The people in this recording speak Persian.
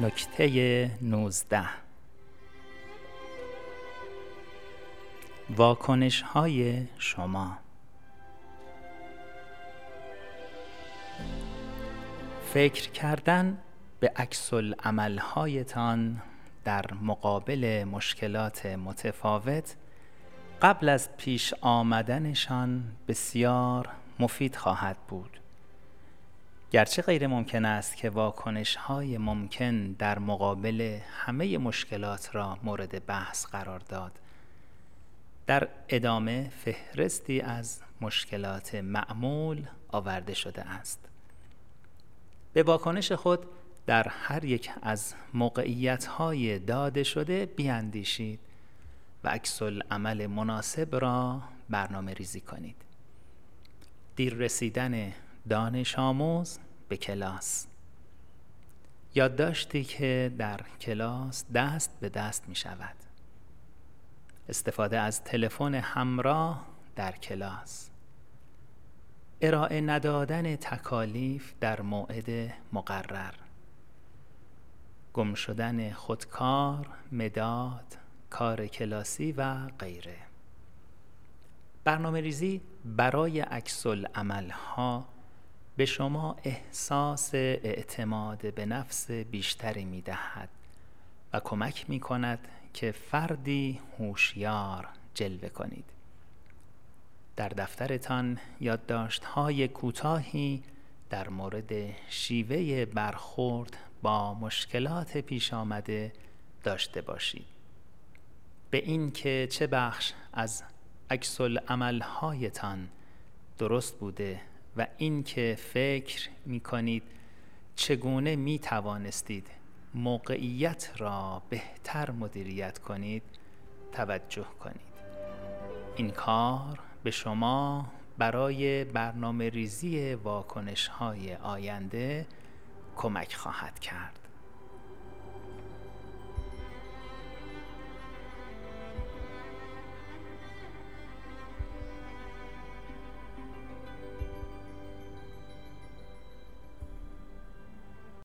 نکته 19 واکنش‌های شما فکر کردن به عکس العمل‌هایتان در مقابل مشکلات متفاوت قبل از پیش آمدنشان بسیار مفید خواهد بود. گرچه غیر ممکن است که واکنش‌های ممکن در مقابل همه مشکلات را مورد بحث قرار داد. در ادامه فهرستی از مشکلات معمول آورده شده است. به واکنش خود در هر یک از موقعیت‌های داده شده بیاندیشید و عکس العمل مناسب را برنامه ریزی کنید. دیر رسیدن دانش آموز به کلاس. یادداشتی که در کلاس دست به دست می شود. استفاده از تلفن همراه در کلاس. ارائه ندادن تکالیف در موعد مقرر. گم شدن خودکار، مداد، کار کلاسی و غیره. برنامه ریزی برای عکس العمل ها به شما احساس اعتماد به نفس بیشتری می دهد و کمک می کند که فردی هوشیار جلوه کنید. در دفترتان یادداشت های کوتاهی در مورد شیوه برخورد با مشکلات پیش آمده داشته باشید. به این که چه بخش از عکس العمل هایتان درست بوده و این که فکر می کنید چگونه می توانستید موقعیت را بهتر مدیریت کنید توجه کنید. این کار به شما برای برنامه ریزی واکنش های آینده کمک خواهد کرد.